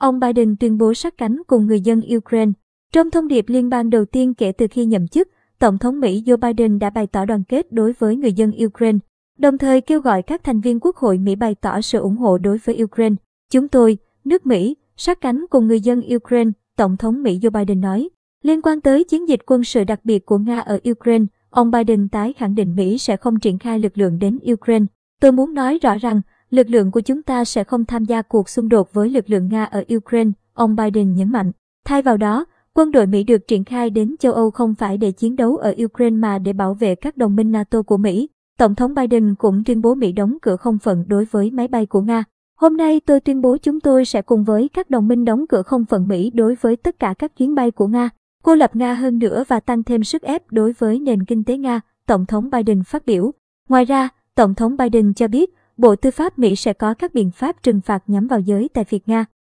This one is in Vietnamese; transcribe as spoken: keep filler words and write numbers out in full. Ông Biden tuyên bố sát cánh cùng người dân Ukraine. Trong thông điệp liên bang đầu tiên kể từ khi nhậm chức, Tổng thống Mỹ Joe Biden đã bày tỏ đoàn kết đối với người dân Ukraine, đồng thời kêu gọi các thành viên Quốc hội Mỹ bày tỏ sự ủng hộ đối với Ukraine. Chúng tôi, nước Mỹ, sát cánh cùng người dân Ukraine, Tổng thống Mỹ Joe Biden nói. Liên quan tới chiến dịch quân sự đặc biệt của Nga ở Ukraine, ông Biden tái khẳng định Mỹ sẽ không triển khai lực lượng đến Ukraine. Tôi muốn nói rõ rằng, lực lượng của chúng ta sẽ không tham gia cuộc xung đột với lực lượng Nga ở Ukraine, ông Biden nhấn mạnh. Thay vào đó, quân đội Mỹ được triển khai đến châu Âu không phải để chiến đấu ở Ukraine mà để bảo vệ các đồng minh NATO của Mỹ. Tổng thống Biden cũng tuyên bố Mỹ đóng cửa không phận đối với máy bay của Nga. Hôm nay tôi tuyên bố chúng tôi sẽ cùng với các đồng minh đóng cửa không phận Mỹ đối với tất cả các chuyến bay của Nga, cô lập Nga hơn nữa và tăng thêm sức ép đối với nền kinh tế Nga, Tổng thống Biden phát biểu. Ngoài ra, Tổng thống Biden cho biết Bộ Tư pháp Mỹ sẽ có các biện pháp trừng phạt nhắm vào giới tại Việt Nga.